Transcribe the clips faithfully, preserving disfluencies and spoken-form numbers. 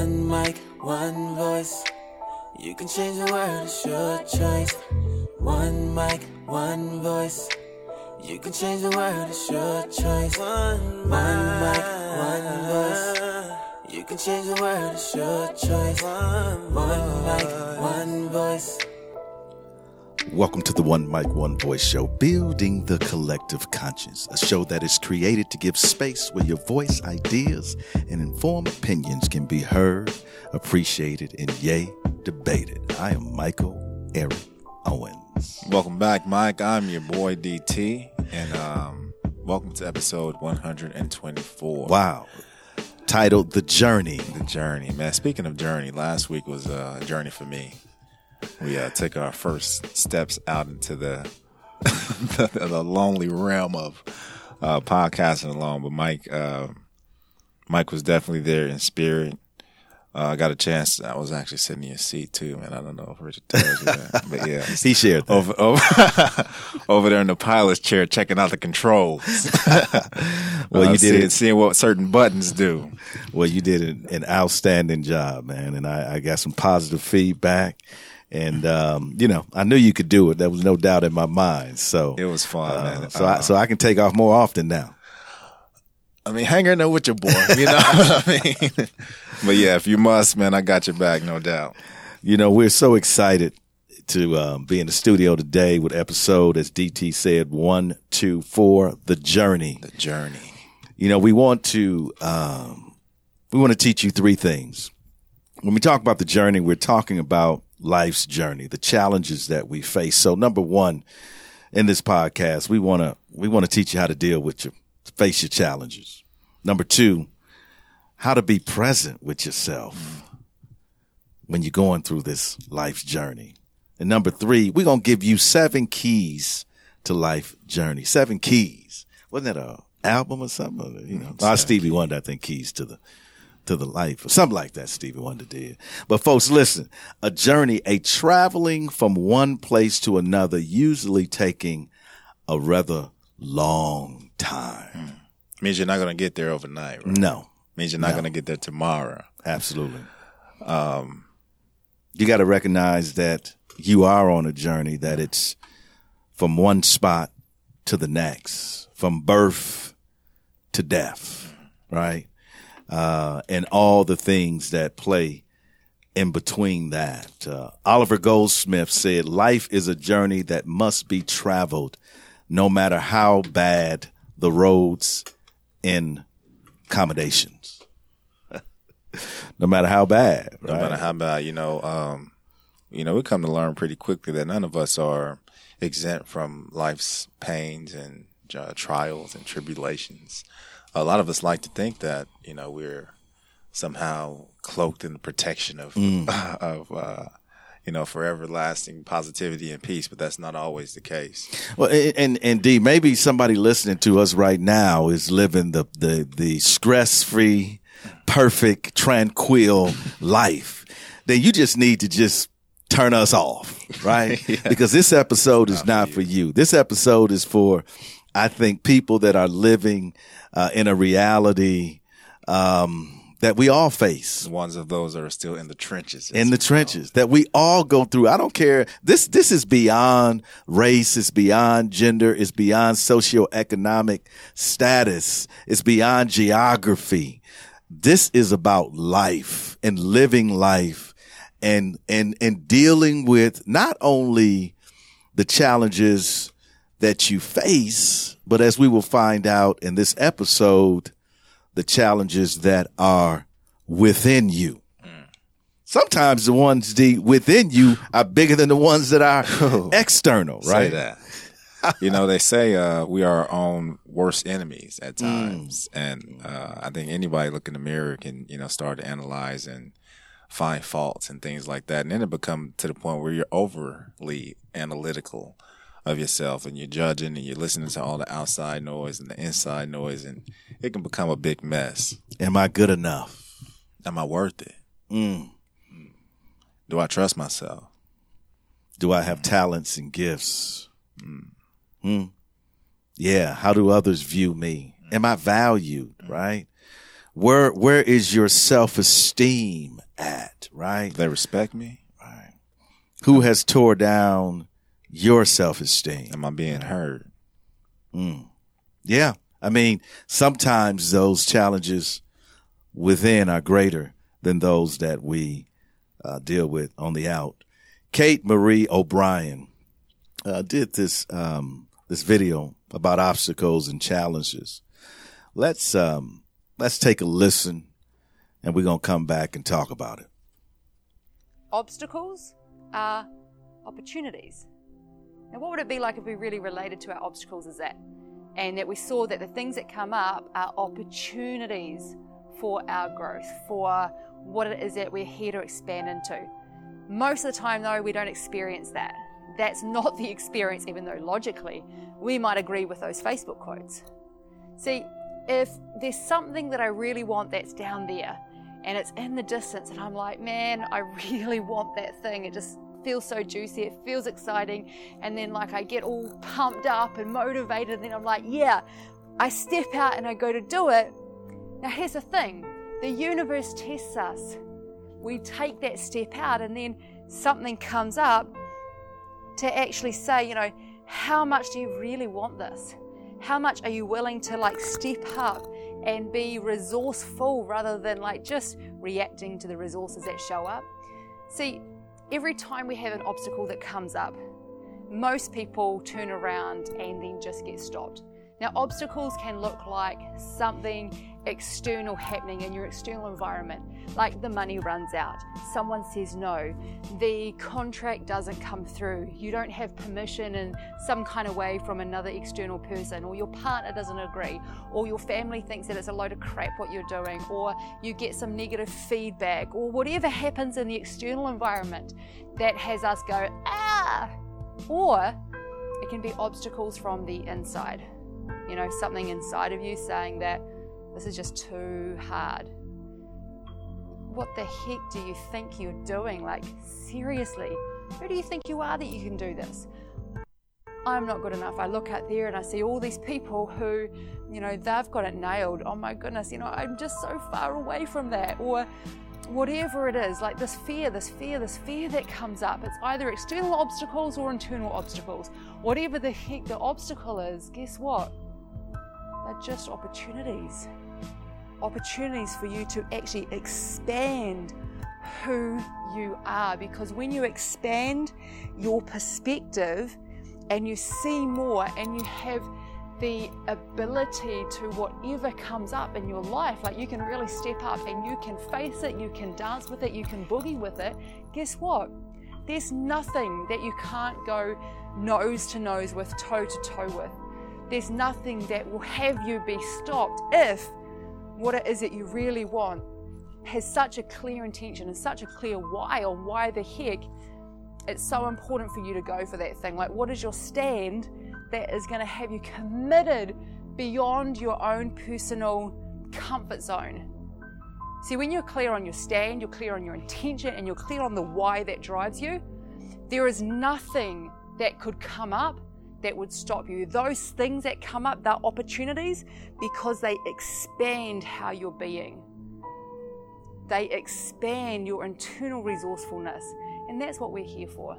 One mic, one voice. You can change the world, it's your choice. One mic, one voice. You can change the world, it's your choice. One mic, one voice. You can change the world, it's your choice. One mic, one voice. Welcome to the One Mic, One Voice show, Building the Collective Conscience, a show that is created to give space where your voice, ideas, and informed opinions can be heard, appreciated, and yay, debated. I am Michael Eric Owens. Welcome back, Mike. I'm your boy, D T, and um, welcome to episode one hundred twenty-four. Wow. Titled The Journey. The Journey. Man, speaking of journey, last week was a journey for me. We uh, took our first steps out into the the, the lonely realm of uh, podcasting alone. But Mike, uh, Mike was definitely there in spirit. I uh, got a chance. I was actually sitting in your seat too, man. I don't know if Richard tells you that, but yeah, he shared that. over over, over there in the pilot's chair, checking out the controls. Well, uh, you did it, seeing what certain buttons do. Well, you did an, an outstanding job, man, and I, I got some positive feedback. And, um, you know, I knew you could do it. There was no doubt in my mind. So it was fun. Uh, man. So, uh, I, so I can take off more often now. I mean, hang in there with your boy, you know what I mean? But yeah, if you must, man, I got your back, no doubt. You know, we're so excited to um, be in the studio today with episode, as D T said, one, two, four, The Journey. The Journey. You know, we want to, um, we want to teach you three things. When we talk about the journey, we're talking about life's journey, the challenges that we face. So number one, in this podcast, we want to we want to teach you how to deal with your, face your challenges. Number two, how to be present with yourself when you're going through this life's journey. And number three, we're going to give you seven keys to life journey. Seven keys. Wasn't that an album or something? You know, oh, Stevie Wonder, I think, Keys to the to the Life or something like that, Stevie Wonder did. But folks, listen, a journey, a traveling from one place to another, usually taking a rather long time. Mm. Means you're not going to get there overnight, right? No. Means you're not no. going to get there tomorrow. Absolutely. Um, you got to recognize that you are on a journey, that it's from one spot to the next, from birth to death, right? Uh, and all the things that play in between that. Uh, Oliver Goldsmith said, life is a journey that must be traveled no matter how bad the roads and accommodations. No matter how bad. Right? No matter how bad, you know, um, you know, we come to learn pretty quickly that none of us are exempt from life's pains and uh, trials and tribulations. A lot of us like to think that, you know, we're somehow cloaked in the protection of, mm. of uh, you know, forever lasting positivity and peace, but that's not always the case. Well, and, and, and D, maybe somebody listening to us right now is living the, the, the stress-free, perfect, tranquil life. Then you just need to just turn us off, right? Yeah. Because this episode is not, not for you. for you. This episode is for, I think, people that are living uh, in a reality um, that we all face. Ones of those that are still in the trenches. In the trenches that we all go through. I don't care. This this is beyond race. It's beyond gender. It's beyond socioeconomic status. It's beyond geography. This is about life and living life and and and dealing with not only the challenges that you face, but as we will find out in this episode, the challenges that are within you. Mm. Sometimes the ones the within you are bigger than the ones that are external, right? Say that. You know, they say uh, we are our own worst enemies at times. Mm. And uh, I think anybody looking in the mirror can, you know, start to analyze and find faults and things like that. And then it becomes to the point where you're overly analytical of yourself, and you're judging, and you're listening to all the outside noise and the inside noise, and it can become a big mess. Am I good enough? Am I worth it? Mm. Do I trust myself? Do I have mm. talents and gifts? Mm. Mm. Yeah. How do others view me? Mm. Am I valued? Mm. Right. Where where is your self-esteem at, right? They respect me. Right. Who has tore down your self-esteem? Am I being heard? Mm. Yeah. I mean, sometimes those challenges within are greater than those that we uh, deal with on the out. Kate Marie O'Brien uh, did this um, this video about obstacles and challenges. Let's um, let's take a listen, and we're going to come back and talk about it. Obstacles are opportunities. Now, what would it be like if we really related to our obstacles as that, and that we saw that the things that come up are opportunities for our growth, for what it is that we're here to expand into. Most of the time, though, we don't experience that. That's not the experience, even though logically we might agree with those Facebook quotes. See, if there's something that I really want that's down there and it's in the distance and I'm like, man, I really want that thing. It just feels so juicy. It feels exciting. And then like I get all pumped up and motivated. And then I'm like, yeah, I step out and I go to do it. Now, here's the thing. The universe tests us. We take that step out and then something comes up to actually say, you know, how much do you really want this? How much are you willing to like step up and be resourceful rather than like just reacting to the resources that show up? See, every time we have an obstacle that comes up, most people turn around and then just get stopped. Now, obstacles can look like something external happening in your external environment, like the money runs out, someone says no, the contract doesn't come through, you don't have permission in some kind of way from another external person, or your partner doesn't agree, or your family thinks that it's a load of crap what you're doing, or you get some negative feedback, or whatever happens in the external environment that has us go, ah! Or it can be obstacles from the inside. You know, something inside of you saying that this is just too hard. What the heck do you think you're doing? Like, seriously, who do you think you are that you can do this? I'm not good enough. I look out there and I see all these people who, you know, they've got it nailed. Oh my goodness, you know, I'm just so far away from that. Or whatever it is, like this fear, this fear, this fear that comes up. It's either external obstacles or internal obstacles. Whatever the heck the obstacle is, guess what? They're just opportunities. Opportunities for you to actually expand who you are, because when you expand your perspective and you see more and you have the ability to whatever comes up in your life, like you can really step up and you can face it, you can dance with it, you can boogie with it, guess what? There's nothing that you can't go nose to nose with, toe to toe with. There's nothing that will have you be stopped if what it is that you really want has such a clear intention and such a clear why, or why the heck it's so important for you to go for that thing. Like, what is your stand that is going to have you committed beyond your own personal comfort zone? See, when you're clear on your stand, you're clear on your intention, and you're clear on the why that drives you, there is nothing that could come up that would stop you. Those things that come up, they're opportunities because they expand how you're being. They expand your internal resourcefulness, and that's what we're here for.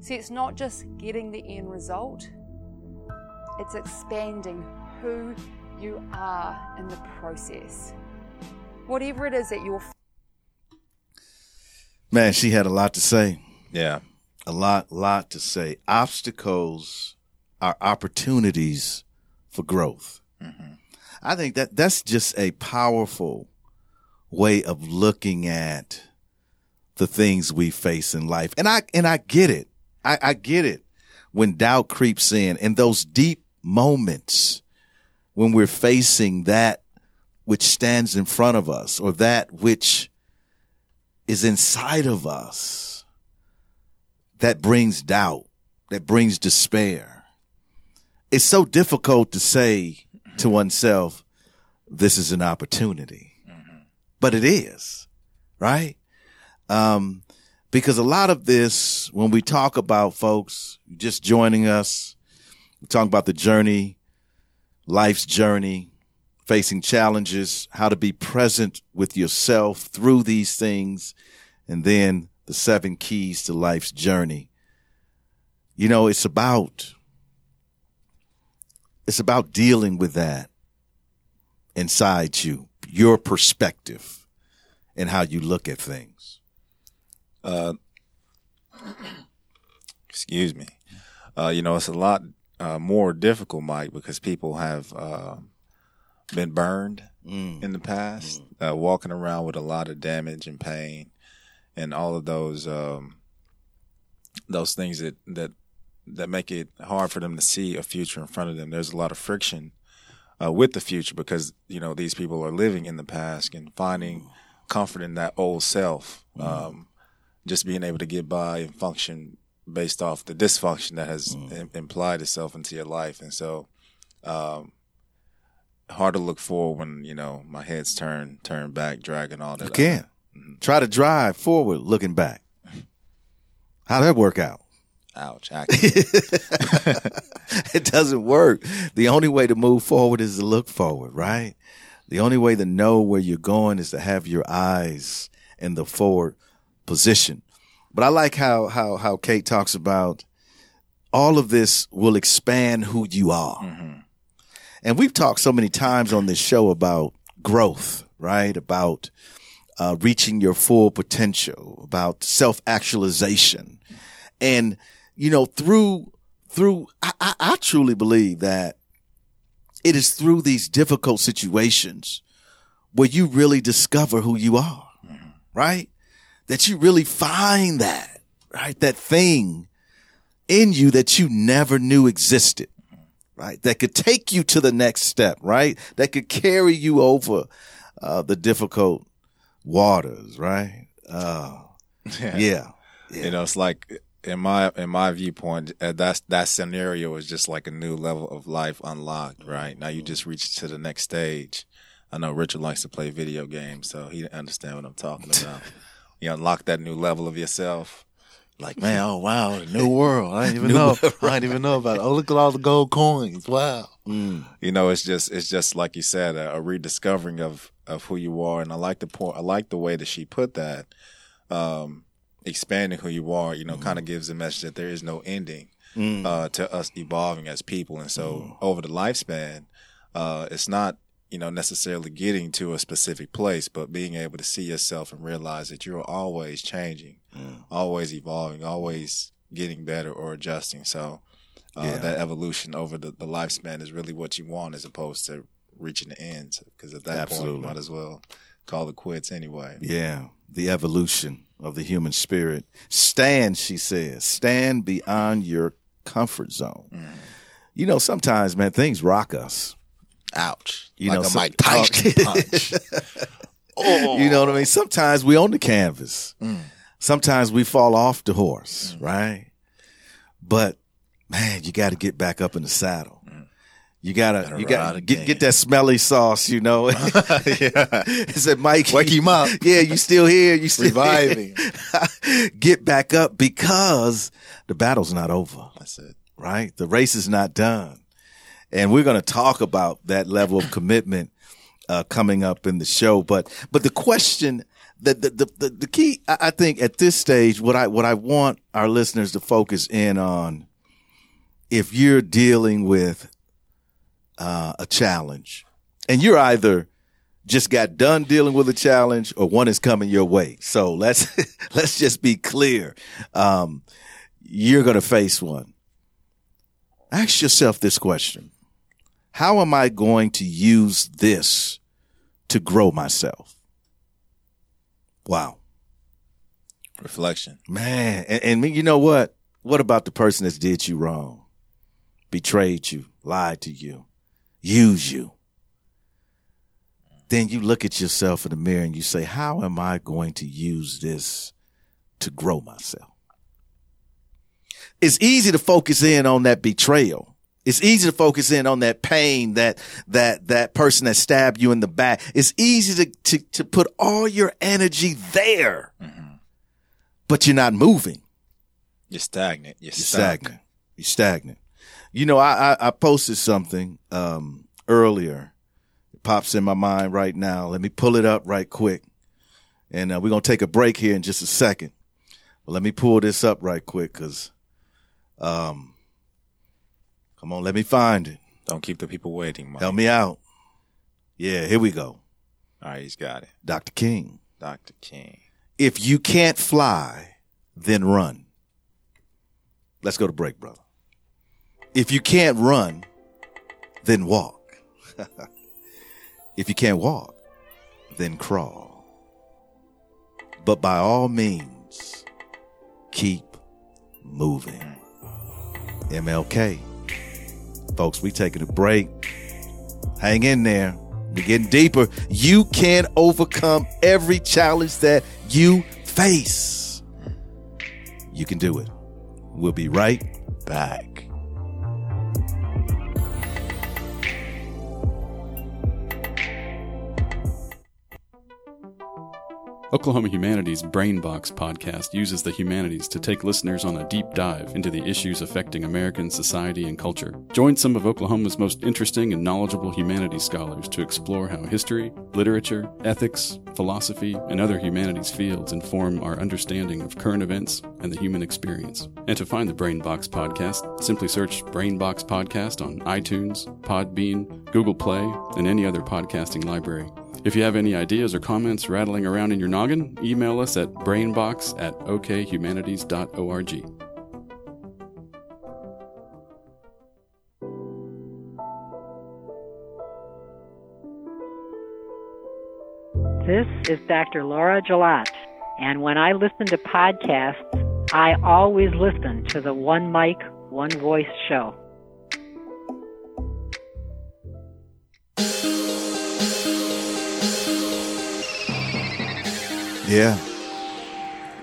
So it's not just getting the end result, it's expanding who you are in the process. Whatever it is that you're... Man, she had a lot to say. Yeah. A lot, lot to say. Obstacles are opportunities for growth. Mm-hmm. I think that that's just a powerful way of looking at the things we face in life. And I and I get it. I, I get it when doubt creeps in, and those deep moments when we're facing that which stands in front of us or that which is inside of us that brings doubt, that brings despair. It's so difficult to say to oneself, this is an opportunity, mm-hmm. but it is, right? Um, because a lot of this, when we talk about folks just joining us, we talk about the journey, life's journey, facing challenges, how to be present with yourself through these things, and then the seven keys to life's journey. You know, it's about, it's about dealing with that inside you, your perspective and how you look at things. Uh, excuse me. Uh, you know, it's a lot uh, more difficult, Mike, because people have uh, been burned mm. in the past, mm. uh, walking around with a lot of damage and pain and all of those um, those things that, that that make it hard for them to see a future in front of them. There's a lot of friction uh, with the future because, you know, these people are living in the past and finding comfort in that old self, mm. um, just being able to get by and function based off the dysfunction that has mm. im- implied itself into your life. And so um, hard to look forward when, you know, my head's turned, turned back, dragging all that. You can't. Mm-hmm. Try to drive forward looking back. How'd that work out? Ouch. It doesn't work. The only way to move forward is to look forward, right? The only way to know where you're going is to have your eyes in the forward position. But I like how how how Kate talks about all of this will expand who you are. Mm-hmm. And we've talked so many times on this show about growth, right? About uh, reaching your full potential, about self-actualization. And, you know, through through I, I, I truly believe that it is through these difficult situations where you really discover who you are, mm-hmm. right? That you really find that, right? That thing in you that you never knew existed, right? That could take you to the next step, right? That could carry you over uh, the difficult waters, right? Uh, yeah. yeah. yeah. You know, it's like in my in my viewpoint, uh, that's, that scenario is just like a new level of life unlocked, right? Now you just reach to the next stage. I know Richard likes to play video games, so he doesn't understand what I'm talking about. You unlock that new level of yourself. Like, man, oh, wow, a new world. I didn't even know. World, right? I didn't even know about it. Oh, look at all the gold coins. Wow. Mm. You know, it's just it's just like you said, a, a rediscovering of, of who you are. And I like the point. I like the way that she put that. Um, expanding who you are, you know, mm. kind of gives the message that there is no ending mm. uh, to us evolving as people. And so mm. over the lifespan, uh, it's not, you know, necessarily getting to a specific place, but being able to see yourself and realize that you're always changing, mm. always evolving, always getting better or adjusting. So uh, yeah. that evolution over the, the lifespan is really what you want as opposed to reaching the end. Because at that Absolutely. point, you might as well call it quits anyway. Yeah, the evolution of the human spirit. Stand, she says, stand beyond your comfort zone. Mm. You know, sometimes, man, things rock us. Ouch. You like know, a Mike Tyson punch. oh. You know what I mean? Sometimes we on the canvas. Mm. Sometimes we fall off the horse, mm. right? But man, you got to get back up in the saddle. Mm. You gotta, you gotta get, get that smelly sauce, you know. yeah. It's said, Mike, wake him up. Yeah, you still here? You still reviving? Get back up because the battle's not over. That's it, right? The race is not done. And we're going to talk about that level of commitment uh, coming up in the show. But but the question, the the the, the key, I, I think at this stage, what I what I want our listeners to focus in on, if you're dealing with uh, a challenge, and you're either just got done dealing with a challenge or one is coming your way. So let's let's just be clear. Um, you're going to face one. Ask yourself this question. How am I going to use this to grow myself? Wow. Reflection. Man. And, and you know what? What about the person that did you wrong, betrayed you, lied to you, used you? Then you look at yourself in the mirror and you say, how am I going to use this to grow myself? It's easy to focus in on that betrayal. It's easy to focus in on that pain, that that that person that stabbed you in the back. It's easy to to, to put all your energy there, mm-hmm. but you're not moving. You're stagnant. You're, you're stagnant. stagnant. You're stagnant. You know, I I, I posted something um, earlier, pops in my mind right now. Let me pull it up right quick. And uh, we're going to take a break here in just a second. But let me pull this up right quick because, um, come on, let me find it. Don't keep the people waiting, Mike. Help me out. Yeah, here we go. All right, he's got it. Doctor King. Doctor King. If you can't fly, then run. Let's go to break, brother. If you can't run, then walk. If you can't walk, then crawl. But by all means, keep moving. M L K. Folks, we taking a break. Hang in there. We're getting deeper. You can overcome every challenge that you face. You can do it. We'll be right back. Oklahoma Humanities Brain Box Podcast uses the humanities to take listeners on a deep dive into the issues affecting American society and culture. Join some of Oklahoma's most interesting and knowledgeable humanities scholars to explore how history, literature, ethics, philosophy, and other humanities fields inform our understanding of current events and the human experience. And to find the Brain Box Podcast, simply search Brain Box Podcast on iTunes, Podbean, Google Play, and any other podcasting library. If you have any ideas or comments rattling around in your noggin, email us at brainbox at okhumanities.org. This is Doctor Laura Gelat, and when I listen to podcasts, I always listen to the One Mic, One Voice show. Yeah,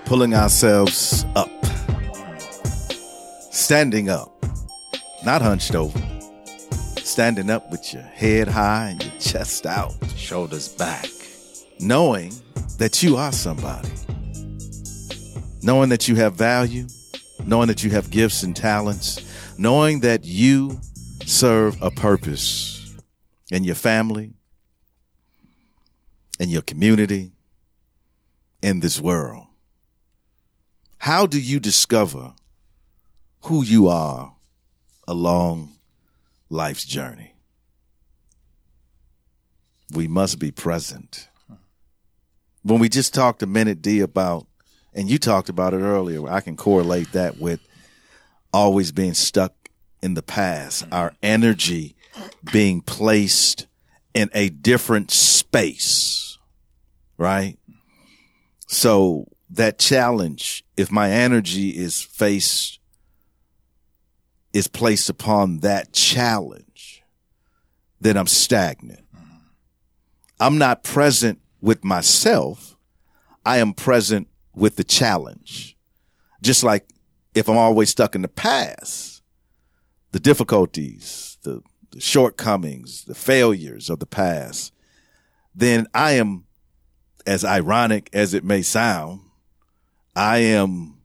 pulling ourselves up, standing up, not hunched over, standing up with your head high and your chest out, shoulders back, knowing that you are somebody, knowing that you have value, knowing that you have gifts and talents, knowing that you serve a purpose in your family, in your community, in this world. How do you discover who you are along life's journey? We must be present. When we just talked a minute, D, about, and you talked about it earlier, I can correlate that with always being stuck in the past, our energy being placed in a different space, right? So that challenge, if my energy is faced, is placed upon that challenge, then I'm stagnant. I'm not present with myself. I am present with the challenge. Just like if I'm always stuck in the past, the difficulties, the, the shortcomings, the failures of the past, then I am, as ironic as it may sound, I am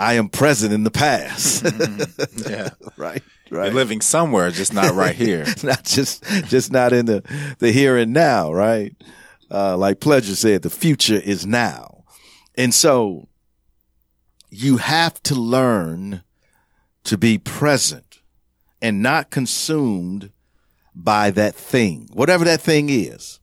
I am present in the past. Mm-hmm. Yeah. Right. Right. You're living somewhere, just not right here. Not just just not in the, the here and now, right? Uh, like Pledger said, the future is now. And so you have to learn to be present and not consumed by that thing, whatever that thing is.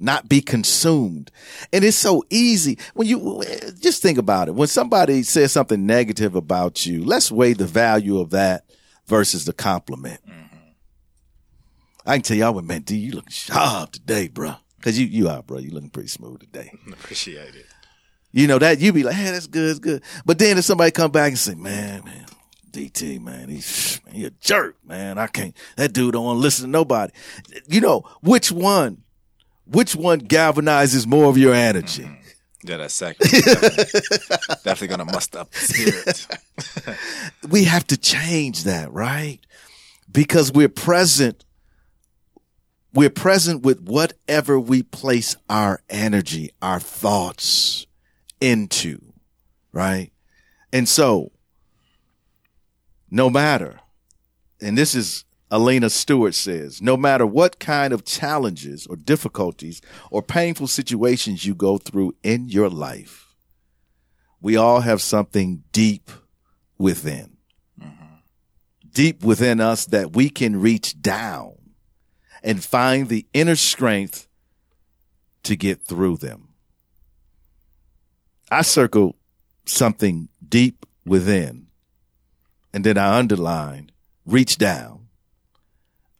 Not be consumed. And it's so easy when you just think about it. When somebody says something negative about you, let's weigh the value of that versus the compliment. Mm-hmm. I can tell y'all what, man, D, you look sharp today, bro. Cause you, you are, bro. You looking pretty smooth today. Appreciate it. You know that you be like, hey, that's good. That's good. But then if somebody come back and say, man, man, D T, man, he's, he a jerk, man. I can't, that dude don't want to listen to nobody. You know, which one? Which one galvanizes more of your energy? Mm-hmm. Yeah, that second. Definitely, definitely going to muster up the spirit. We have to change that, right? Because we're present. We're present with whatever we place our energy, our thoughts into, right? And so, no matter, and this is Elena Stewart says, no matter what kind of challenges or difficulties or painful situations you go through in your life, we all have something deep within, mm-hmm. deep within us that we can reach down and find the inner strength to get through them. I circle something deep within, and then I underline, reach down.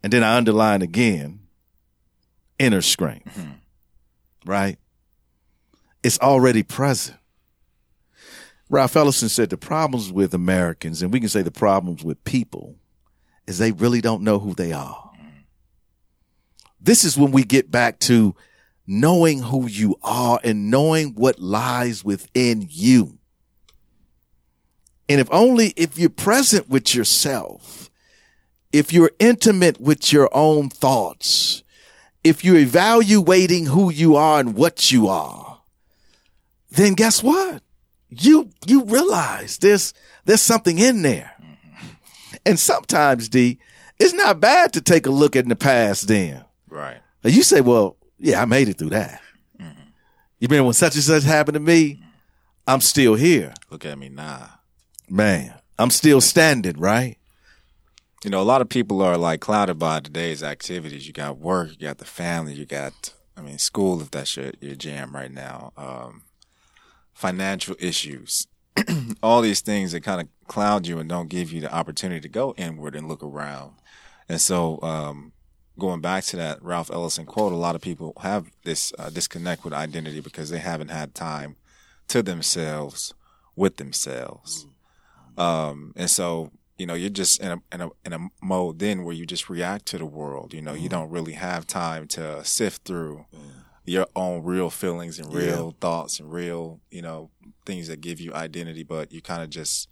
And then I underline again, inner strength, mm-hmm. right? It's already present. Ralph Ellison said the problems with Americans, and we can say the problems with people, is they really don't know who they are. Mm-hmm. This is when we get back to knowing who you are and knowing what lies within you. And if only if you're present with yourself, if you're intimate with your own thoughts, if you're evaluating who you are and what you are, then guess what? You you realize there's there's something in there. And sometimes, D, it's not bad to take a look at in the past then. Right. And you say, well, yeah, I made it through that. Mm-hmm. You mean when such and such happened to me, I'm still here. Look at me now. Man, I'm still standing, right? You know, a lot of people are like clouded by today's activities. You got work, you got the family, you got, I mean, school, if that's your, your jam right now, um, financial issues, all these things that kind of cloud you and don't give you the opportunity to go inward and look around. And so, um, going back to that Ralph Ellison quote, a lot of people have this uh, disconnect with identity because they haven't had time to themselves with themselves. Um, and so, you know, you're just in a, in a in a mode then where you just react to the world. You know, mm-hmm. you don't really have time to sift through yeah. your own real feelings and real yeah. thoughts and real, you know, things that give you identity. But you kind of just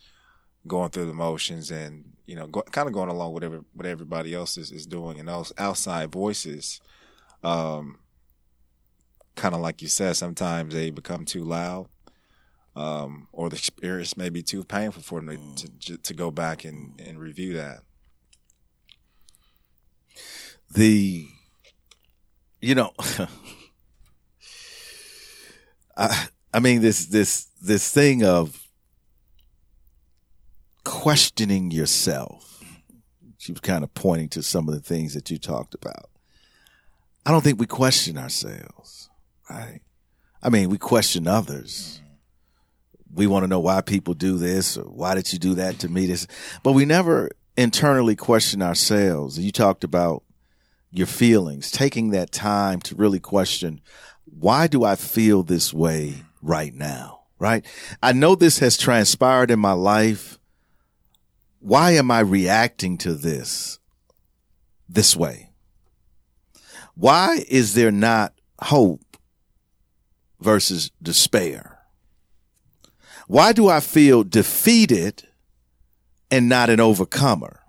going through the motions and, you know, go, kind of going along with whatever, what everybody else is, is doing. And those outside voices, um, kind of like you said, sometimes they become too loud. Um, or the experience may be too painful for them to to, to go back and, and review that. The, you know, I I mean this this this thing of questioning yourself. She was kind of pointing to some of the things that you talked about. I don't think we question ourselves, right? I mean, we question others. We want to know why people do this or why did you do that to me? This, but we never internally question ourselves. You talked about your feelings, taking that time to really question, why do I feel this way right now? Right? I know this has transpired in my life. Why am I reacting to this this way? Why is there not hope versus despair? Why do I feel defeated and not an overcomer?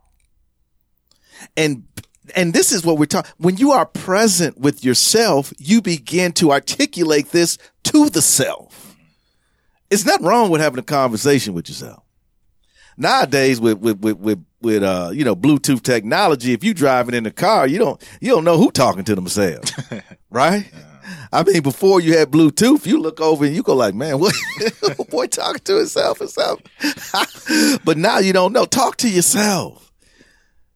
And and this is what we're talking. When you are present with yourself, you begin to articulate this to the self. It's not wrong with having a conversation with yourself. Nowadays, with with with with, with uh you know Bluetooth technology, if you're driving in the car, you don't you don't know who talking to themselves, right? Yeah. I mean, before you had Bluetooth, you look over and you go like, man, what boy talking to himself or something. But now you don't know. Talk to yourself.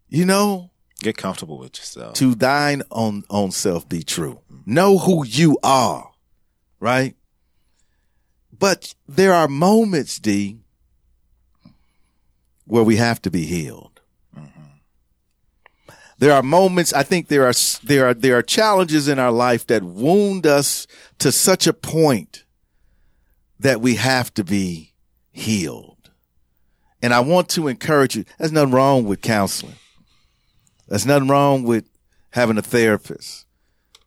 You know? Get comfortable with yourself. To thine own, own self be true. Know who you are, right? But there are moments, D, where we have to be healed. There are moments, I think there are, there are, there are challenges in our life that wound us to such a point that we have to be healed. And I want to encourage you, there's nothing wrong with counseling. There's nothing wrong with having a therapist.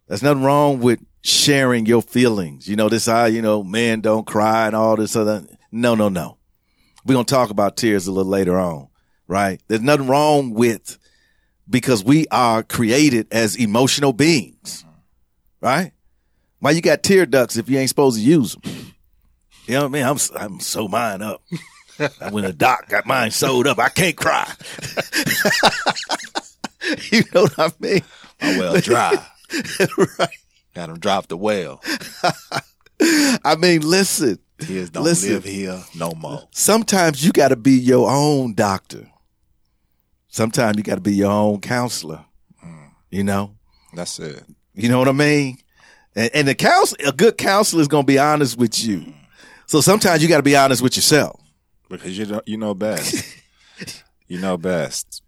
There's nothing wrong with sharing your feelings. You know, this, I, you know, men don't cry and all this other. No, no, no. We're going to talk about tears a little later on, right? There's nothing wrong with, because we are created as emotional beings, right? Why you got tear ducts if you ain't supposed to use them? You know what I mean? I'm I'm sew mine up. When the doc got mine sewed up, I can't cry. You know what I mean? My well dry. Right. Got him dropped the well. I mean, listen. Tears don't listen, live here no more. Sometimes you got to be your own doctor. Sometimes you got to be your own counselor. Mm. You know? That's it. You know what I mean? And, and the counsel, a good counselor is going to be honest with you. Mm. So sometimes you got to be honest with yourself. Because you don't, you know best. You know best.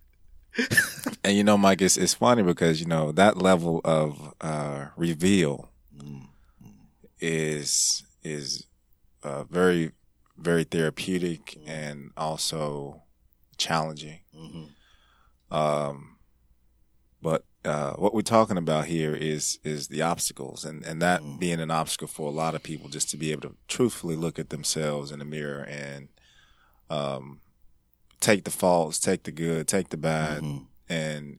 And you know, Mike, it's, it's funny because, you know, that level of uh, reveal mm. is is uh, very, very therapeutic mm. and also challenging. Mm-hmm. Um, but uh, what we're talking about here is is the obstacles, and, and that mm. being an obstacle for a lot of people, just to be able to truthfully look at themselves in the mirror and um. take the faults, take the good, take the bad, mm-hmm. and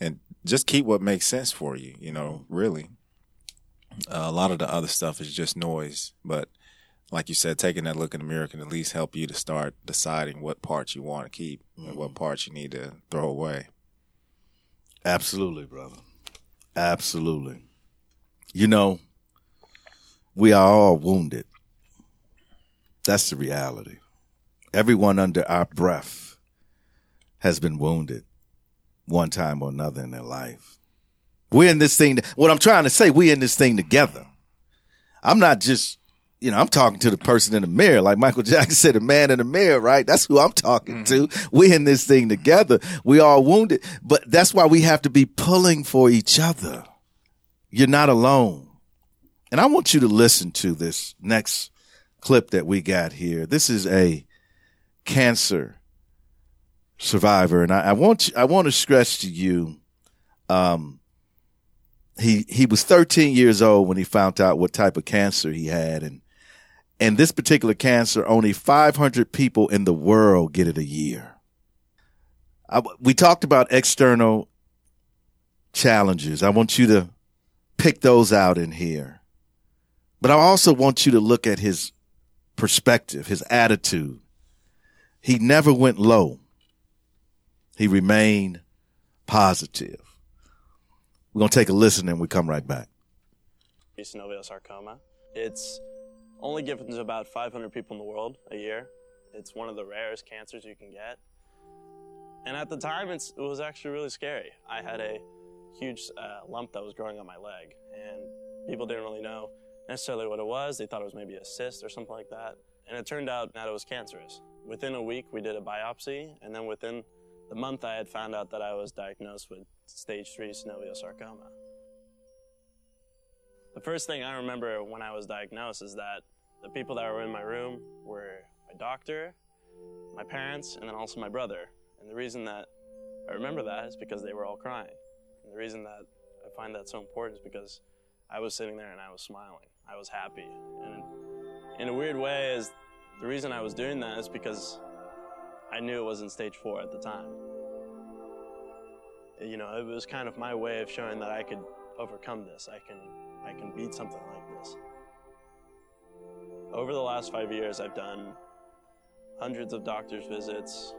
and just keep what makes sense for you, you know, really. Uh, a lot of the other stuff is just noise. But like you said, taking that look in the mirror can at least help you to start deciding what parts you want to keep mm-hmm. and what parts you need to throw away. Absolutely, brother. Absolutely. You know, we are all wounded. That's the reality. Everyone under our breath has been wounded one time or another in their life. We're in this thing. What I'm trying to say, we're in this thing together. I'm not just, you know, I'm talking to the person in the mirror. Like Michael Jackson said, the man in the mirror, right? That's who I'm talking to. We're in this thing together. We all wounded. But that's why we have to be pulling for each other. You're not alone. And I want you to listen to this next clip that we got here. This is a cancer survivor, and I, I want you, I want to stress to you, um, he he was thirteen years old when he found out what type of cancer he had, and and this particular cancer, only five hundred people in the world get it a year. I, we talked about external challenges. I want you to pick those out in here, but I also want you to look at his perspective, his attitude. He never went low. He remained positive. We're going to take a listen and we come right back. Synovial sarcoma. It's only given to about five hundred people in the world a year. It's one of the rarest cancers you can get. And at the time, it's, it was actually really scary. I had a huge uh, lump that was growing on my leg, and people didn't really know necessarily what it was. They thought it was maybe a cyst or something like that. And it turned out that it was cancerous. Within a week, we did a biopsy, and then within the month, I had found out that I was diagnosed with stage three synovial sarcoma. The first thing I remember when I was diagnosed is that the people that were in my room were my doctor, my parents, and then also my brother. And the reason that I remember that is because they were all crying. And the reason that I find that so important is because I was sitting there and I was smiling. I was happy. And in a weird way, is the reason I was doing that is because I knew it was in stage four at the time. You know, it was kind of my way of showing that I could overcome this. I can, I can beat something like this. Over the last five years, I've done hundreds of doctor's visits,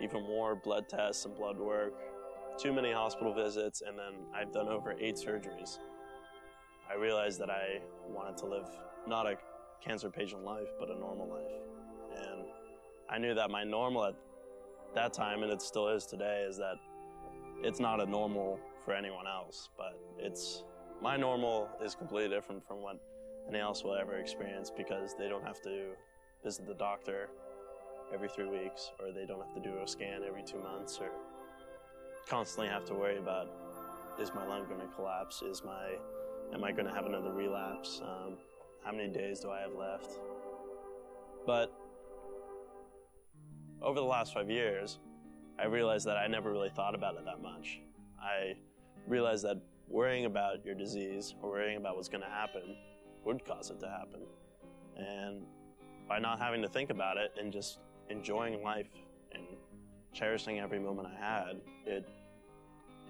even more blood tests and blood work, too many hospital visits, and then I've done over eight surgeries. I realized that I wanted to live not a cancer patient life, but a normal life. And I knew that my normal at that time, and it still is today, is that it's not a normal for anyone else, but it's, my normal is completely different from what anyone else will ever experience, because they don't have to visit the doctor every three weeks, or they don't have to do a scan every two months, or constantly have to worry about, is my lung going to collapse? Is my, am I going to have another relapse? Um, How many days do I have left? But over the last five years, I realized that I never really thought about it that much. I realized that worrying about your disease or worrying about what's gonna happen would cause it to happen. And by not having to think about it and just enjoying life and cherishing every moment I had, it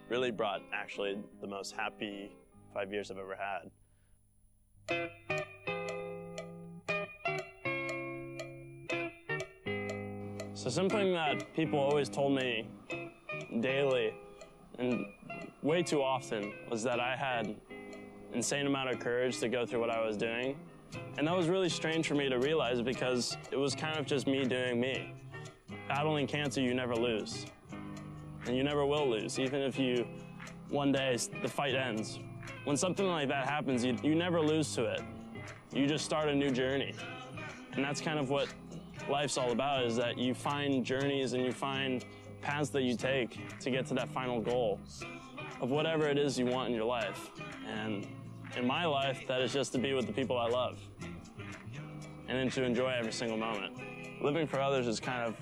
really brought actually the most happy five years I've ever had. So something that people always told me daily and way too often was that I had insane amount of courage to go through what I was doing. And that was really strange for me to realize because it was kind of just me doing me. Battling cancer, you never lose. And you never will lose, even if you, one day, the fight ends. When something like that happens, you, you never lose to it. You just start a new journey. And that's kind of what life's all about, is that you find journeys and you find paths that you take to get to that final goal of whatever it is you want in your life. And in my life, that is just to be with the people I love and then to enjoy every single moment. Living for others is kind of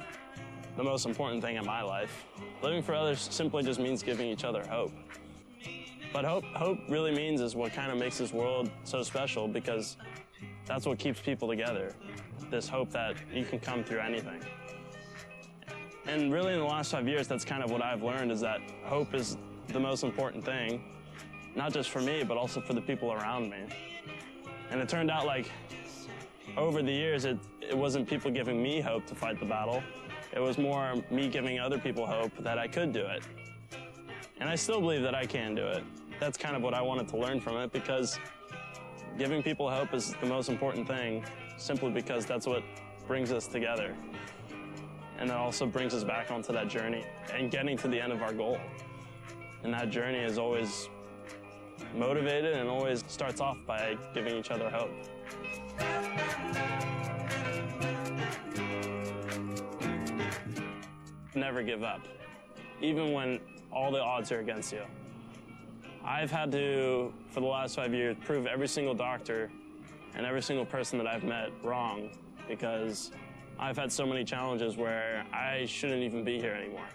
the most important thing in my life. Living for others simply just means giving each other hope. But hope, hope really means is what kind of makes this world so special, because that's what keeps people together, this hope that you can come through anything. And really in the last five years, that's kind of what I've learned, is that hope is the most important thing, not just for me, but also for the people around me. And it turned out like over the years, it, it wasn't people giving me hope to fight the battle. It was more me giving other people hope that I could do it. And I still believe that I can do it. That's kind of what I wanted to learn from it, because giving people hope is the most important thing, simply because that's what brings us together. And that also brings us back onto that journey and getting to the end of our goal. And that journey is always motivated and always starts off by giving each other hope. Never give up, even when all the odds are against you. I've had to, for the last five years, prove every single doctor and every single person that I've met wrong, because I've had so many challenges where I shouldn't even be here anymore.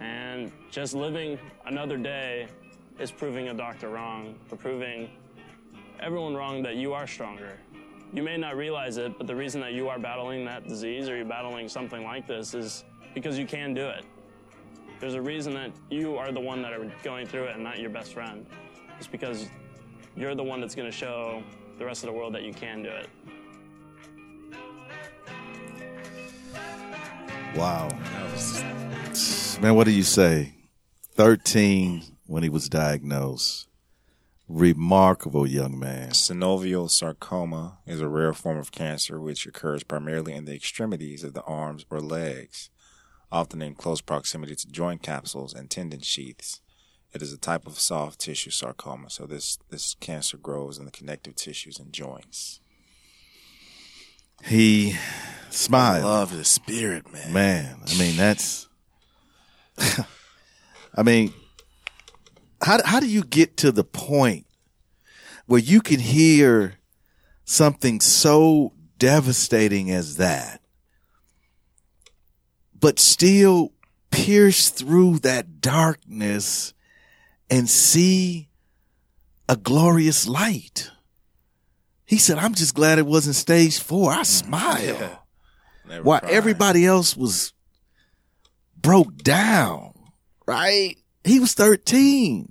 And just living another day is proving a doctor wrong, or proving everyone wrong that you are stronger. You may not realize it, but the reason that you are battling that disease or you're battling something like this is because you can do it. There's a reason that you are the one that are going through it and not your best friend. It's because you're the one that's going to show the rest of the world that you can do it. Wow. Man, what do you say? thirteen when he was diagnosed. Remarkable young man. Synovial sarcoma is a rare form of cancer which occurs primarily in the extremities of the arms or legs, often in close proximity to joint capsules and tendon sheaths. It is a type of soft tissue sarcoma, so this, this cancer grows in the connective tissues and joints. He smiled. I love the spirit, man. Man, I mean, that's... I mean, how how do you get to the point where you can hear something so devastating as that, but still pierce through that darkness and see a glorious light? He said, I'm just glad it wasn't stage four. I smiled. Yeah. While crying. Everybody else was broke down, right? He was thirteen.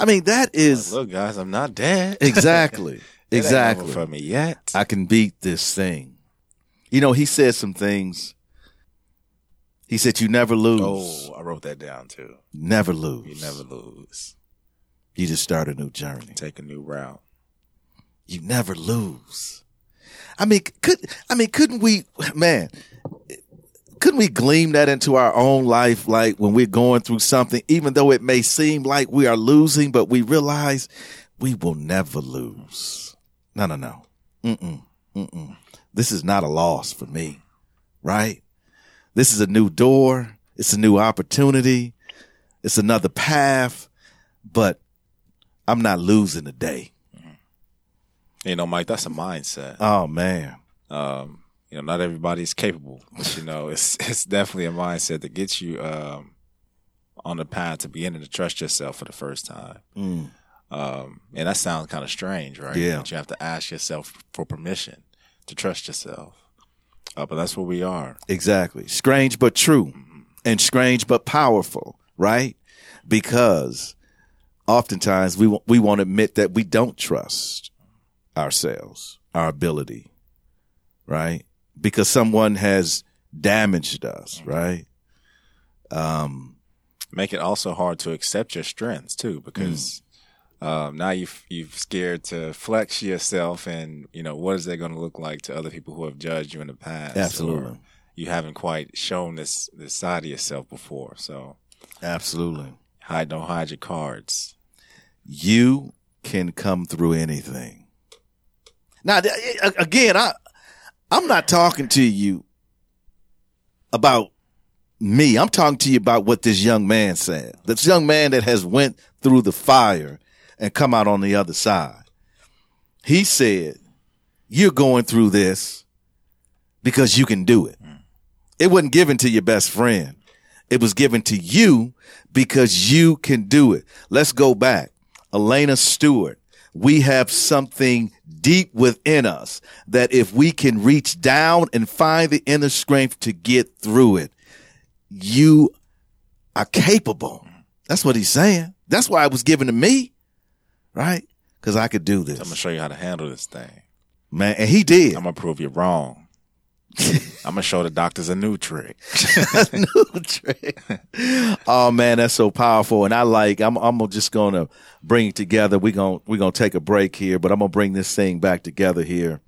I mean, that is... Look, guys, I'm not dead. Exactly. Exactly. Ain't over for me yet. I can beat this thing. You know, he said some things. He said, you never lose. Oh, I wrote that down, too. Never lose. You never lose. You just start a new journey. Take a new route. You never lose. I mean, could I mean, couldn't we, man, couldn't we glean that into our own life, like when we're going through something, even though it may seem like we are losing, but we realize we will never lose. No, no, no. Mm-mm, mm-mm. This is not a loss for me, right? This is a new door. It's a new opportunity. It's another path, but I'm not losing today. You know, Mike, that's a mindset. Oh, man. Um, you know, not everybody's capable, but, you know, it's it's definitely a mindset that gets you um, on the path to beginning to trust yourself for the first time. Mm. Um, and that sounds kind of strange, right? Yeah. But you have to ask yourself for permission to trust yourself. Uh, but that's where we are. Exactly. Strange but true, and strange but powerful, right? Because oftentimes we w- we won't admit that we don't trust ourselves, our ability, right? Because someone has damaged us, right? Um, make it also hard to accept your strengths too, because mm. um, now you've you've scared to flex yourself, and you know what is that going to look like to other people who have judged you in the past? Absolutely, or you haven't quite shown this this side of yourself before. So, absolutely, hide don't hide your cards. You can come through anything. Now, again, I I'm not talking to you about me. I'm talking to you about what this young man said. This young man that has went through the fire and come out on the other side. He said, you're going through this because you can do it. It wasn't given to your best friend. It was given to you because you can do it. Let's go back. Elena Stewart. We have something deep within us that if we can reach down and find the inner strength to get through it, you are capable. That's what he's saying. That's why it was given to me, right? Because I could do this. I'm going to show you how to handle this thing. Man, and he did. I'm going to prove you wrong. I'm going to show the doctors a new trick. A new trick. Oh, man, that's so powerful. And I like, I'm I'm just going to bring it together. We're going we're gonna take a break here, but I'm going to bring this thing back together here.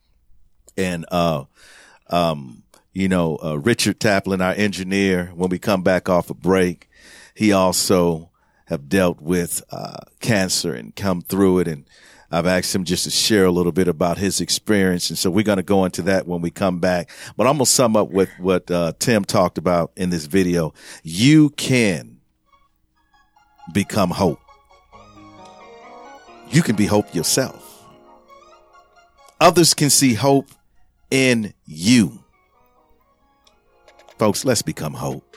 And, uh, um, you know, uh, Richard Taplin, our engineer, when we come back off a break, he also have dealt with uh, cancer and come through it. And I've asked him just to share a little bit about his experience. And so we're going to go into that when we come back. But I'm going to sum up with what uh, Tim talked about in this video. You can become hope. You can be hope yourself. Others can see hope in you. Folks, let's become hope.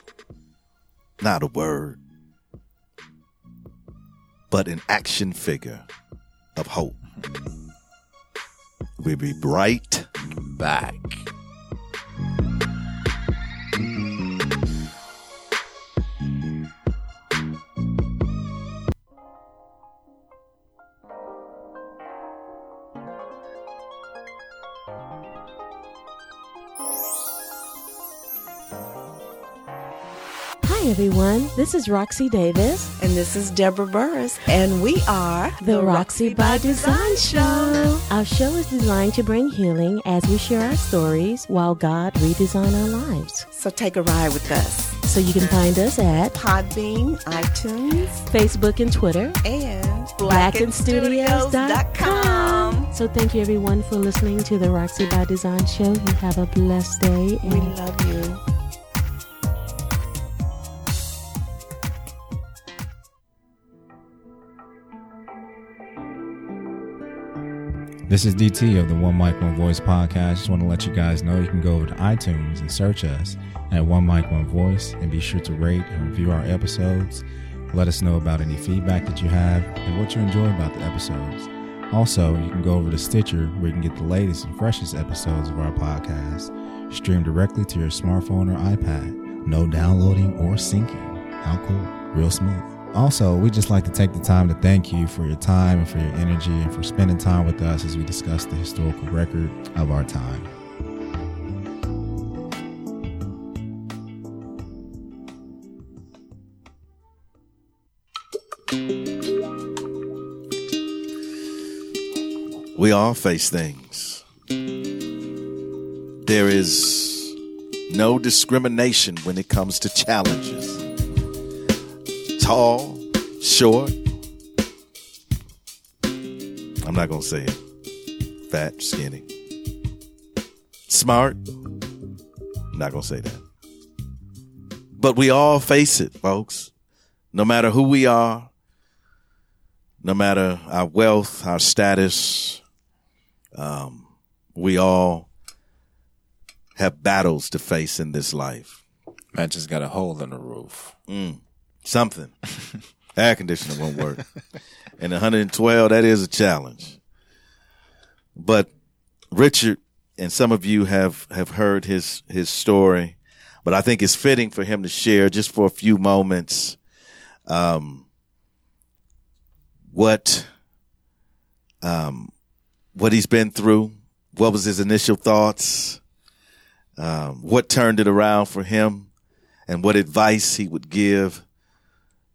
Not a word, but an action figure of hope. We'll be right back. Hi everyone, this is Roxy Davis. And this is Deborah Burris. And we are The, the Roxy, Roxy by Design Show. Our show is designed to bring healing as we share our stories while God redesigns our lives. So take a ride with us. So you can find us at Podbean, iTunes, Facebook and Twitter, and black and studios dot com. So thank you everyone for listening to The Roxy by Design Show. You have a blessed day. And we love you. This is D T of the One Mic One Voice podcast. Just want to let you guys know you can go over to iTunes and search us at One Mic One Voice, and be sure to rate and review our episodes. Let us know about any feedback that you have and what you enjoy about the episodes. Also, you can go over to Stitcher where you can get the latest and freshest episodes of our podcast streamed directly to your smartphone or iPad. No downloading or syncing. How cool. Real smooth. Also, we'd just like to take the time to thank you for your time and for your energy and for spending time with us as we discuss the historical record of our time. We all face things. There is no discrimination when it comes to challenges. Tall, short, I'm not going to say it, fat, skinny, smart, I'm not going to say that. But we all face it, folks, no matter who we are, no matter our wealth, our status, um, we all have battles to face in this life. I just got a hole in the roof. Mm. Something. Air conditioning won't work. And one hundred twelve, that is a challenge. But Richard, and some of you have, have heard his, his story, but I think it's fitting for him to share just for a few moments um, what um, what he's been through, what was his initial thoughts, um, what turned it around for him, and what advice he would give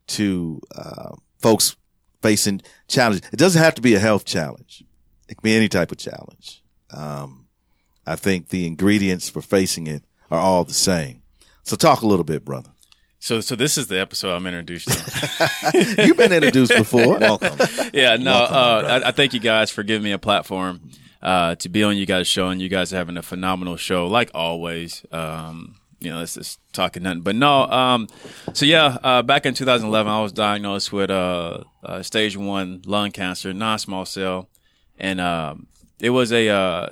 to uh, folks facing challenges. It doesn't have to be a health challenge. It can be any type of challenge. Um, I think the ingredients for facing it are all the same. So talk a little bit, brother. So, so this is the episode I'm introduced to. You've been introduced before. Welcome. Yeah, no, Welcome, uh, I, I thank you guys for giving me a platform uh, to be on you guys' show, and you guys are having a phenomenal show, like always. Um, you know, it's just talking nothing. But no, um, so yeah, uh, back in two thousand eleven, I was diagnosed with uh, uh, stage one lung cancer, non-small cell, and um, it was a uh,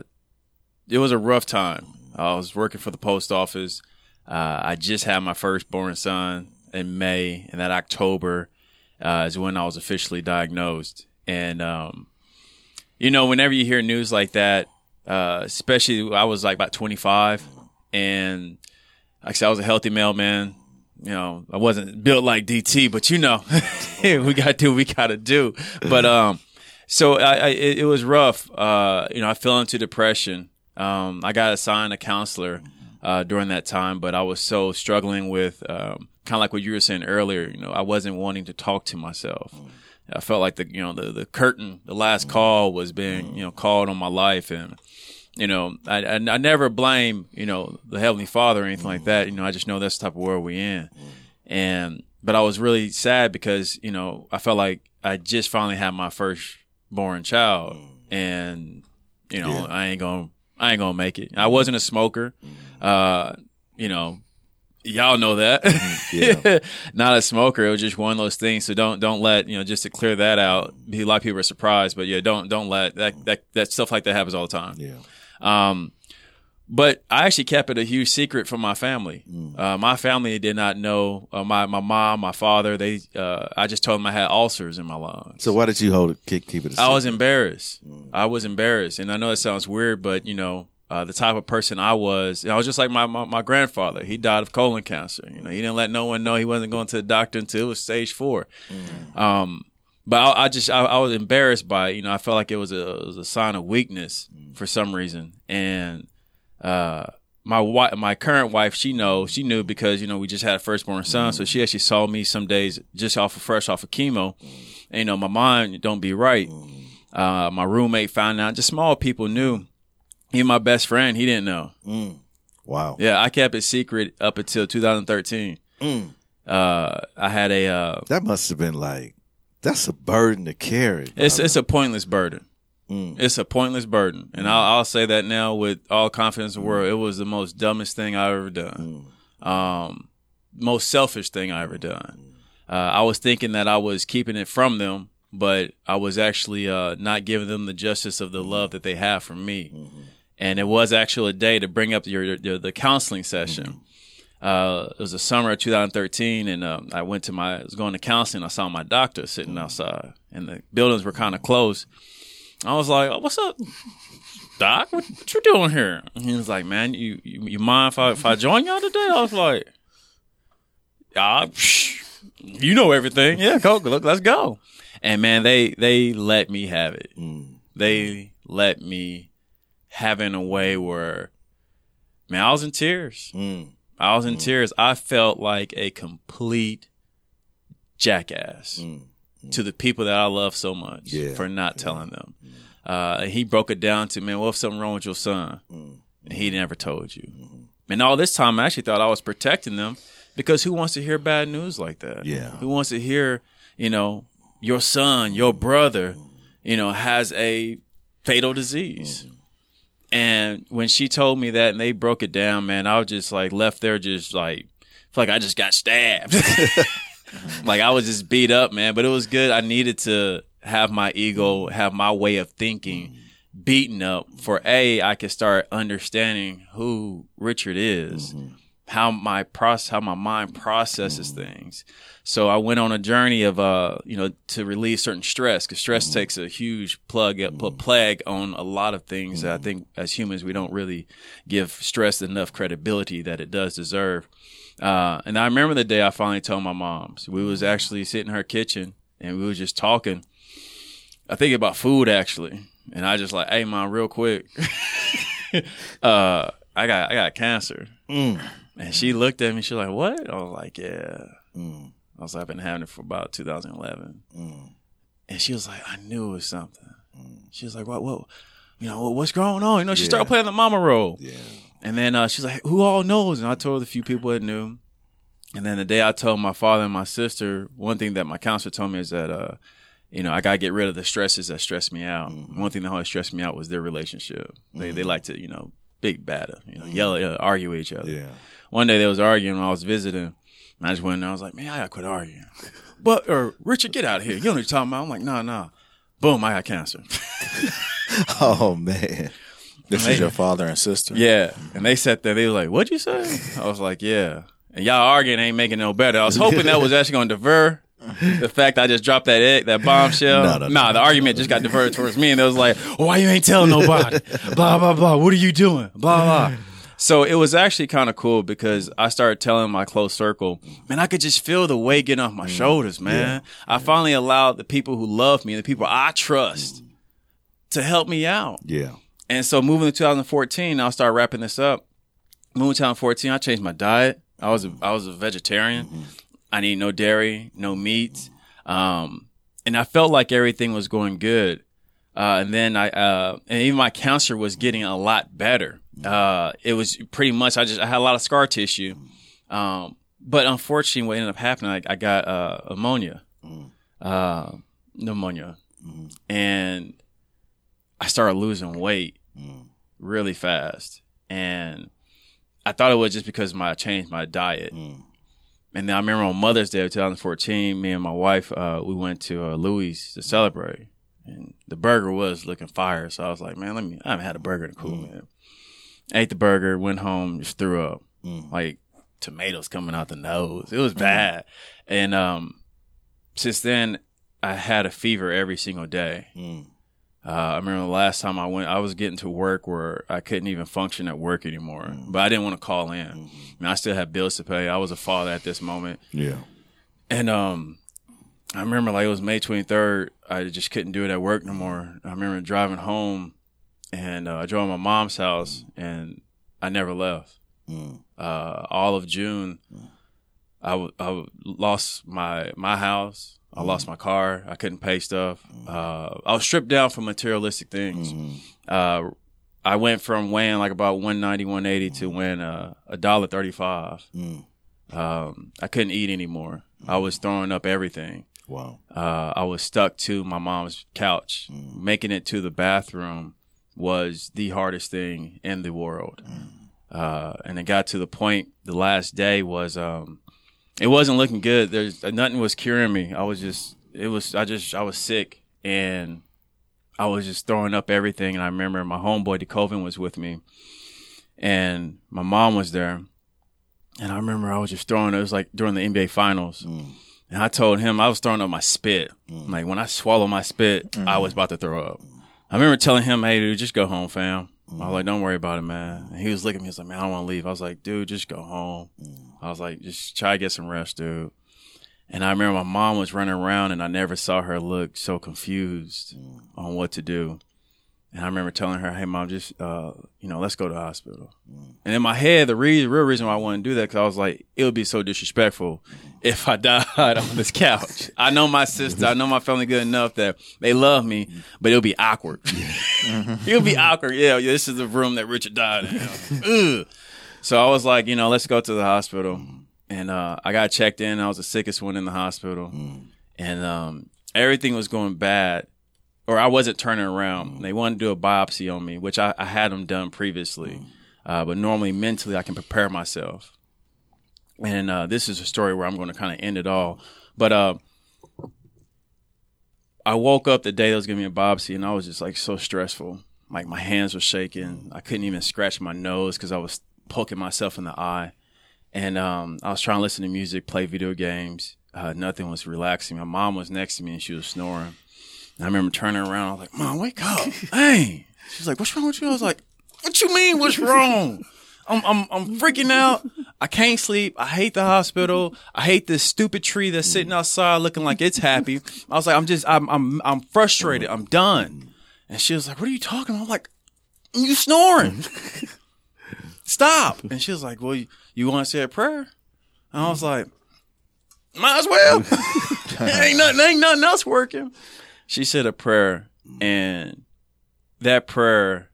it was a rough time. I was working for the post office. Uh, I just had my firstborn son in May, and that October uh, is when I was officially diagnosed. And, um, you know, whenever you hear news like that, uh, especially I was like about twenty-five, and like I said, I was a healthy male man. You know, I wasn't built like D T, but you know, we got to do what we got to do. But um, so I, I, it, it was rough. Uh, you know, I fell into depression. Um, I got assigned a counselor Uh, during that time, but I was so struggling with um, kind of like what you were saying earlier. You know, I wasn't wanting to talk to myself. Mm. I felt like the you know the, the curtain, the last mm. call was being mm. you know called on my life, and you know I I, I never blame you know the Heavenly Father or anything mm. like that. You know, I just know that's the type of world we're in, mm. and but I was really sad because you know I felt like I just finally had my firstborn child, mm. and you know yeah. I ain't gonna I ain't gonna make it. I wasn't a smoker. Mm. Uh, you know, y'all know that. Yeah. Not a smoker. It was just one of those things. So don't, don't let, you know, just to clear that out. A lot of people are surprised, but yeah, don't, don't let that, that, that stuff like that happens all the time. Yeah. Um, but I actually kept it a huge secret from my family. Mm. Uh, my family did not know, uh, my, my mom, my father, they, uh, I just told them I had ulcers in my lungs. So why did you hold it, keep, keep it a secret? I was embarrassed. Mm. I was embarrassed. And I know that sounds weird, but you know, Uh, the type of person I was, I was just like my, my, my grandfather. He died of colon cancer. You know, he didn't let no one know. He wasn't going to the doctor until it was stage four. Mm. Um, but I, I just, I, I was embarrassed by it. You know, I felt like it was a, it was a sign of weakness mm. for some reason. And uh, my wife, my current wife, she knows, she knew because, you know, we just had a firstborn son. Mm. So she actually saw me some days just off of fresh off of chemo. Mm. And, you know, my mind don't be right. Mm. Uh, my roommate found out, just small people knew. Even my best friend, he didn't know. Mm. Wow. Yeah, I kept it secret up until two thousand thirteen. Mm. Uh, I had a... Uh, that must have been like, that's a burden to carry. It's it's a pointless burden. Mm. It's a pointless burden. And I'll, I'll say that now with all confidence in the world. It was the most dumbest thing I've ever done. Mm. Um, most selfish thing I've ever done. Uh, I was thinking that I was keeping it from them, but I was actually uh, not giving them the justice of the love that they have for me. Mm-hmm. And it was actually a day to bring up your, your the counseling session. Uh, it was the summer of two thousand thirteen, and um, I went to my I was going to counseling. I saw my doctor sitting outside, and the buildings were kind of close. I was like, oh, "What's up, Doc? What, what you doing here?" And he was like, "Man, you you, you mind if I, if I join y'all today?" I was like, "Ah, you know everything. Yeah, go look, let's go." And man, they they let me have it. Mm. They let me. Having a way where, man, I was in tears. Mm. I was in mm. tears. I felt like a complete jackass mm. Mm. to the people that I love so much yeah. for not yeah. telling them. Mm. Uh, and he broke it down to, man, well, if something wrong with your son, mm. and he never told you. Mm-hmm. And all this time, I actually thought I was protecting them because who wants to hear bad news like that? Yeah. Who wants to hear, you know, your son, your brother, you know, has a fatal disease? Mm-hmm. And when she told me that and they broke it down, man, I was just like left there just like, like I just got stabbed. Like I was just beat up, man. But it was good. I needed to have my ego, have my way of thinking beaten up for A, I could start understanding who Richard is, mm-hmm. how my process, how my mind processes mm-hmm. things. So I went on a journey of, uh, you know, to relieve certain stress because stress mm-hmm. takes a huge plug, a mm-hmm. plague on a lot of things. Mm-hmm. That I think as humans, we don't really give stress enough credibility that it does deserve. Uh, and I remember the day I finally told my mom. So we was actually sitting in her kitchen and we was just talking, I think about food actually. And I just like, hey, mom, real quick, uh, I got I got cancer. Mm. And she looked at me, she was like, what? I was like, yeah. Mm. Also, I've been having it for about two thousand eleven. Mm. And she was like, I knew it was something. Mm. She was like, what, what, you know, what's going on? You know, she yeah. started playing the mama role. Yeah. And then uh, she's like, who all knows? And I told a few people that knew. And then the day I told my father and my sister, one thing that my counselor told me is that, uh, you know, I got to get rid of the stresses that stress me out. Mm-hmm. One thing that always stressed me out was their relationship. Mm-hmm. They they like to, you know, big batter, you know, mm-hmm. yell, yell, argue with each other. Yeah. One day they was arguing when I was visiting. And I just went in there. I was like, man, I got to quit arguing. But, or Richard, get out of here. You know what you're talking about. I'm like, no, nah, no. Nah. Boom, I got cancer. Oh, man. This they, is your father and sister. Yeah. And they sat there. They were like, what'd you say? I was like, yeah. And y'all arguing ain't making no better. I was hoping that was actually going to divert the fact I just dropped that egg, that bombshell. No, no, nah, the no, argument no. just got diverted towards me. And it was like, well, why you ain't telling nobody? Blah, blah, blah. What are you doing? Blah, blah. So it was actually kind of cool because I started telling my close circle, man, I could just feel the weight getting off my mm. shoulders, man. Yeah. I yeah. finally allowed the people who love me and the people I trust mm. to help me out. Yeah. And so moving to two thousand fourteen, I'll start wrapping this up. Moving to twenty fourteen, I changed my diet. I was a, I was a vegetarian. Mm-hmm. I need no dairy, no meat. Um, and I felt like everything was going good. Uh, and then I, uh, and even my counselor was getting a lot better. Uh, it was pretty much, I just, I had a lot of scar tissue. Um, but unfortunately what ended up happening, I, I got, uh, ammonia, uh, pneumonia. Mm-hmm. And I started losing weight mm. really fast. And I thought it was just because my, I changed my diet. Mm. And then I remember on Mother's Day of twenty fourteen, me and my wife, uh, we went to uh, Louis to celebrate. And the burger was looking fire. So I was like, man, let me, I haven't had a burger in a cool minute. Mm. Ate the burger, went home, just threw up. Mm. Like tomatoes coming out the nose. It was bad. Mm-hmm. And um, since then, I had a fever every single day. Mm. Uh, I remember the last time I went, I was getting to work where I couldn't even function at work anymore. Mm. But I didn't want to call in. Mm. I mean, I still had bills to pay. I was a father at this moment. Yeah. And um, I remember like it was May twenty-third. I just couldn't do it at work no more. I remember driving home. And uh, I drove to my mom's house, mm. and I never left. Mm. Uh, all of June, mm. I, w- I w- lost my my house. Mm. I lost my car. I couldn't pay stuff. Mm. Uh, I was stripped down from materialistic things. Mm-hmm. Uh, I went from weighing like about one ninety, one eighty mm. to weighing a uh, one dollar and thirty-five cents. Mm. Um, I couldn't eat anymore. Mm. I was throwing up everything. Wow. Uh, I was stuck to my mom's couch. Mm. Making it to the bathroom was the hardest thing in the world. Mm. Uh, and it got to the point, the last day was, um, it wasn't looking good. There's nothing was curing me. I was just, it was, I just, I was sick and I was just throwing up everything. And I remember my homeboy, DeCoven, was with me and my mom was there. And I remember I was just throwing, it was like during the N B A finals. Mm. And I told him I was throwing up my spit. Mm. Like when I swallowed my spit, mm. I was about to throw up. I remember telling him, hey, dude, just go home, fam. Mm. I was like, don't worry about it, man. And he was looking at me. He was like, man, I don't want to leave. I was like, dude, just go home. Mm. I was like, just try to get some rest, dude. And I remember my mom was running around, and I never saw her look so confused mm. on what to do. And I remember telling her, hey, mom, just, uh, you know, let's go to the hospital. Mm. And in my head, the re- real reason why I wanted to do that, because I was like, it would be so disrespectful if I died on this couch. I know my sister. I know my family good enough that they love me, but it'll be awkward. Mm-hmm. It'll be awkward. Yeah, yeah, this is the room that Richard died in. Ugh. So I was like, you know, let's go to the hospital. Mm. And uh, I got checked in. I was the sickest one in the hospital. Mm. And um, everything was going bad. Or I wasn't turning around. Mm. They wanted to do a biopsy on me, which I, I had them done previously. Mm. Uh, but normally, mentally, I can prepare myself. And uh, this is a story where I'm going to kind of end it all. But uh, I woke up the day they was giving me a biopsy, and I was just, like, so stressful. Like, my hands were shaking. I couldn't even scratch my nose because I was poking myself in the eye. And um, I was trying to listen to music, play video games. Uh, nothing was relaxing. My mom was next to me, and she was snoring. I remember turning around. I was like, Mom, wake up. Hey. She was like, what's wrong with you? I was like, what you mean what's wrong? I'm I'm I'm freaking out. I can't sleep. I hate the hospital. I hate this stupid tree that's sitting outside looking like it's happy. I was like, I'm just, I'm I'm I'm frustrated. I'm done. And she was like, what are you talking about? I'm like, you snoring. Stop. And she was like, well, you, you want to say a prayer? And I was like, might as well. ain't nothing, ain't nothing else working. She said a prayer, and that prayer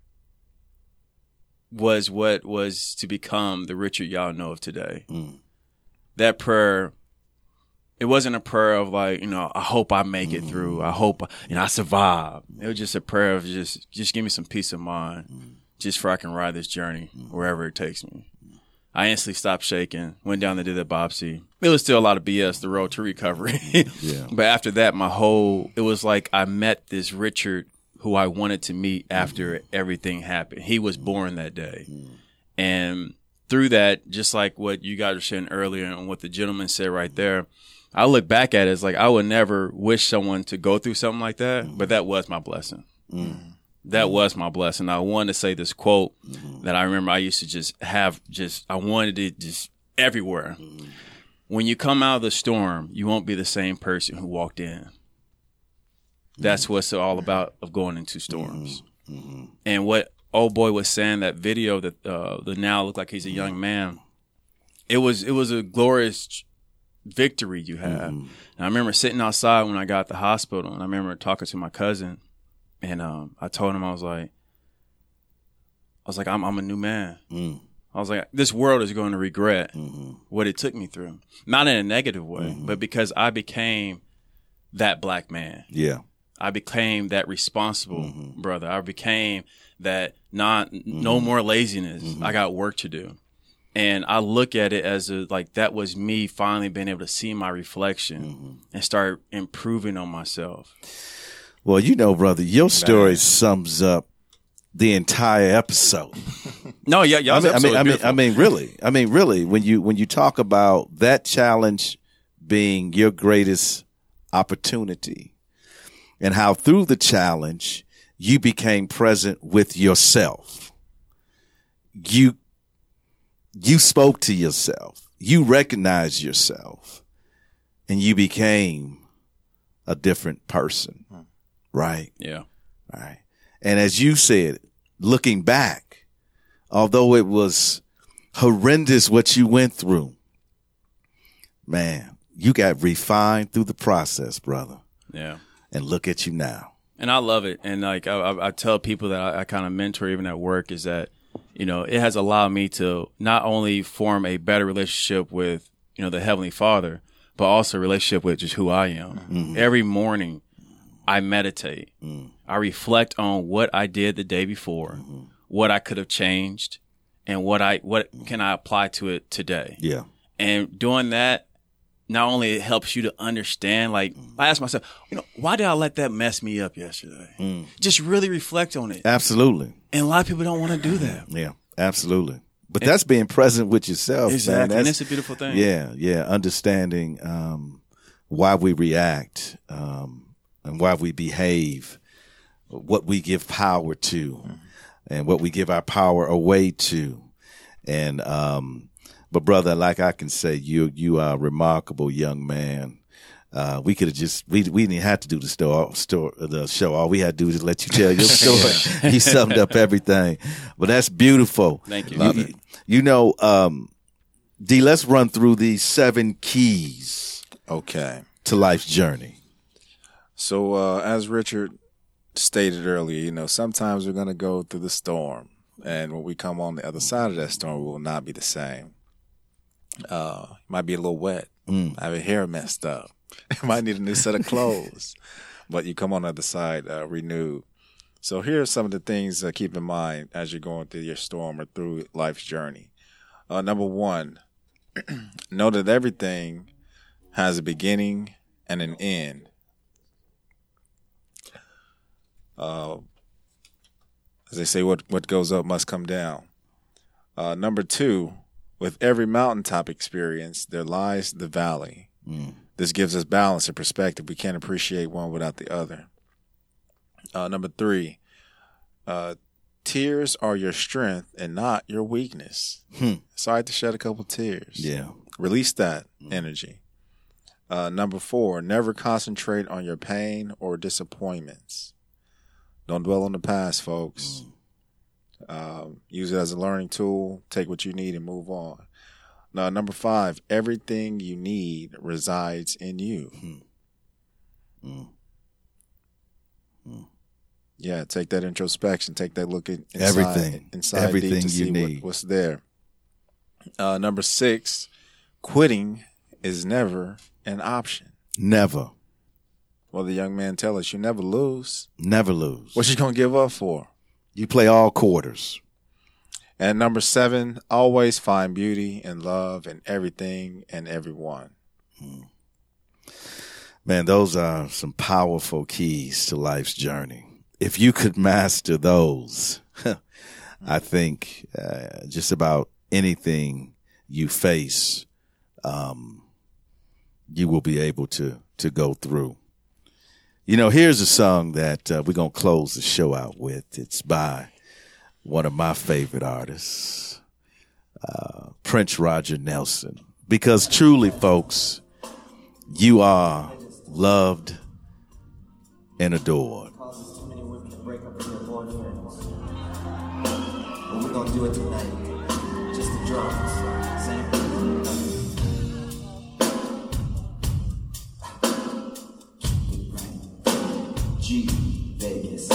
was what was to become the Richard y'all know of today. Mm. That prayer, it wasn't a prayer of like, you know, I hope I make mm-hmm. it through. I hope, you know, I survive. It was just a prayer of just, just give me some peace of mind, mm. just for I can ride this journey mm. wherever it takes me. I instantly stopped shaking, went down and did the biopsy. It was still a lot of B S, the road to recovery. yeah. But after that, my whole, it was like I met this Richard who I wanted to meet after mm. everything happened. He was mm. born that day. Mm. And through that, just like what you guys were saying earlier and what the gentleman said right there, I look back at it as like I would never wish someone to go through something like that, mm. but that was my blessing. Mm. That was my blessing. I wanted to say this quote mm-hmm. that I remember I used to just have, just, I wanted it just everywhere. Mm-hmm. When you come out of the storm, you won't be the same person who walked in. That's mm-hmm. what's all about of going into storms. Mm-hmm. Mm-hmm. And what old boy was saying, that video that, uh, that now looked like he's a mm-hmm. young man, it was, it was a glorious victory you have. Mm-hmm. And I remember sitting outside when I got to the hospital, and I remember talking to my cousin. And um, I told him, I was like, I was like, I'm, I'm a new man. Mm. I was like, this world is going to regret mm-hmm. what it took me through. Not in a negative way, mm-hmm. but because I became that black man. Yeah. I became that responsible mm-hmm. brother. I became that not, mm-hmm. no more laziness. Mm-hmm. I got work to do. And I look at it as a, like, that was me finally being able to see my reflection mm-hmm. and start improving on myself. Well, you know, brother, your story sums up the entire episode. No, yeah, y'all's I mean, episode I mean, I mean, I mean, really, I mean, really, when you when you talk about that challenge being your greatest opportunity, and how through the challenge you became present with yourself, you you spoke to yourself, you recognized yourself, and you became a different person. Hmm. Right. Yeah. Right. And as you said, looking back, although it was horrendous what you went through, man, you got refined through the process, brother. Yeah. And look at you now. And I love it. And like I, I tell people that I, I kind of mentor even at work is that, you know, it has allowed me to not only form a better relationship with, you know, the Heavenly Father, but also a relationship with just who I am. Mm-hmm. Every morning, I meditate. Mm. I reflect on what I did the day before, mm-hmm. what I could have changed, and what I what can I apply to it today. Yeah. And doing that, not only it helps you to understand, like mm. I ask myself, you know, why did I let that mess me up yesterday? Mm. Just really reflect on it. Absolutely. And a lot of people don't want to do that. Yeah, absolutely. But and, that's being present with yourself. Exactly. Man. That's, and that's a beautiful thing. Yeah, yeah. Understanding um, why we react. Um And why we behave, what we give power to, mm-hmm. and what we give our power away to, and um, but brother, like I can say, you you are a remarkable young man. Uh, we could have just we we didn't have to do the store store the show. All we had to do is let you tell your story. You summed up everything, but that's beautiful. Thank you. You, Love it. You know, um, D. Let's run through these seven keys. Okay. To life's journey. So uh, as Richard stated earlier, you know, sometimes we're going to go through the storm, and when we come on the other side of that storm, we will not be the same. Uh, it might be a little wet. Mm. I have your hair messed up. You might need a new set of clothes, but you come on the other side uh, renewed. So here are some of the things to uh, keep in mind as you're going through your storm or through life's journey. Uh, number one, know that everything has a beginning and an end. Uh, as they say, what, what goes up must come down. Uh, number two, with every mountaintop experience, there lies the valley. Mm. This gives us balance and perspective. We can't appreciate one without the other. Uh, number three, uh, tears are your strength and not your weakness. Hmm. Sorry to shed a couple tears. Yeah. Release that mm. energy. Uh, number four, never concentrate on your pain or disappointments. Don't dwell on the past, folks. Mm. Uh, use it as a learning tool. Take what you need and move on. Uh, number five, everything you need resides in you. Hmm. Mm. Mm. Yeah, take that introspection. Take that look at inside, everything, inside everything to see you need. What, what's there. Uh, number six, quitting is never an option. Never. Well, the young man tell us you never lose. Never lose. What you gonna give up for? You play all quarters. And number seven, always find beauty and love in everything and everyone. Hmm. Man, those are some powerful keys to life's journey. If you could master those, I think uh, just about anything you face, um, you will be able to to go through. You know, here's a song that uh, we're going to close the show out with. It's by one of my favorite artists, uh, Prince Roger Nelson. Because truly, folks, you are loved and adored. Too many women to break up with their boyfriends. But we're gonna do it tonight. Just the drums. Same thing. Right. G Vegas.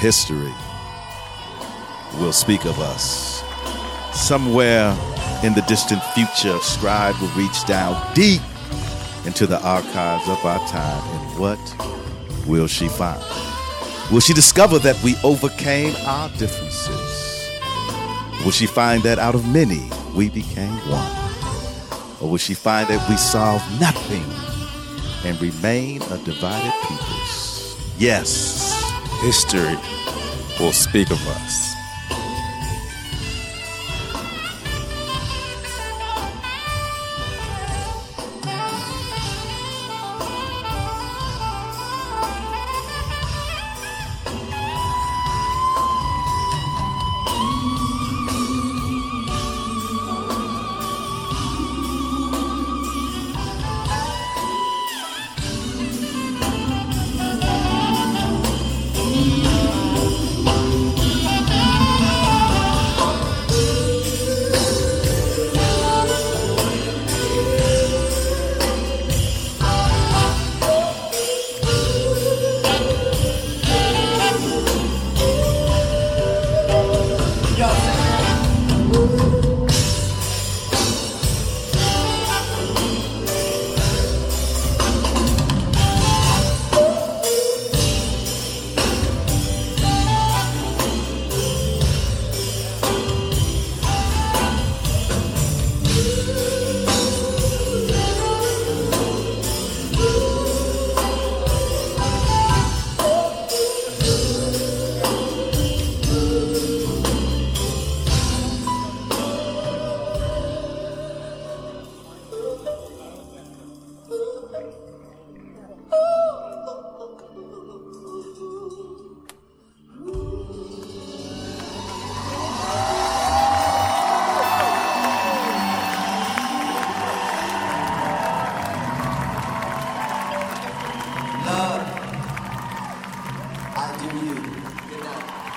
History will speak of us. Somewhere in the distant future, a scribe will reach down deep into the archives of our time. And what will she find? Will she discover that we overcame our differences Will she find that out of many, we became one? Or will she find that we solved nothing and remain a divided peoples? Yes, history will speak of us. Love, I do you. Good night.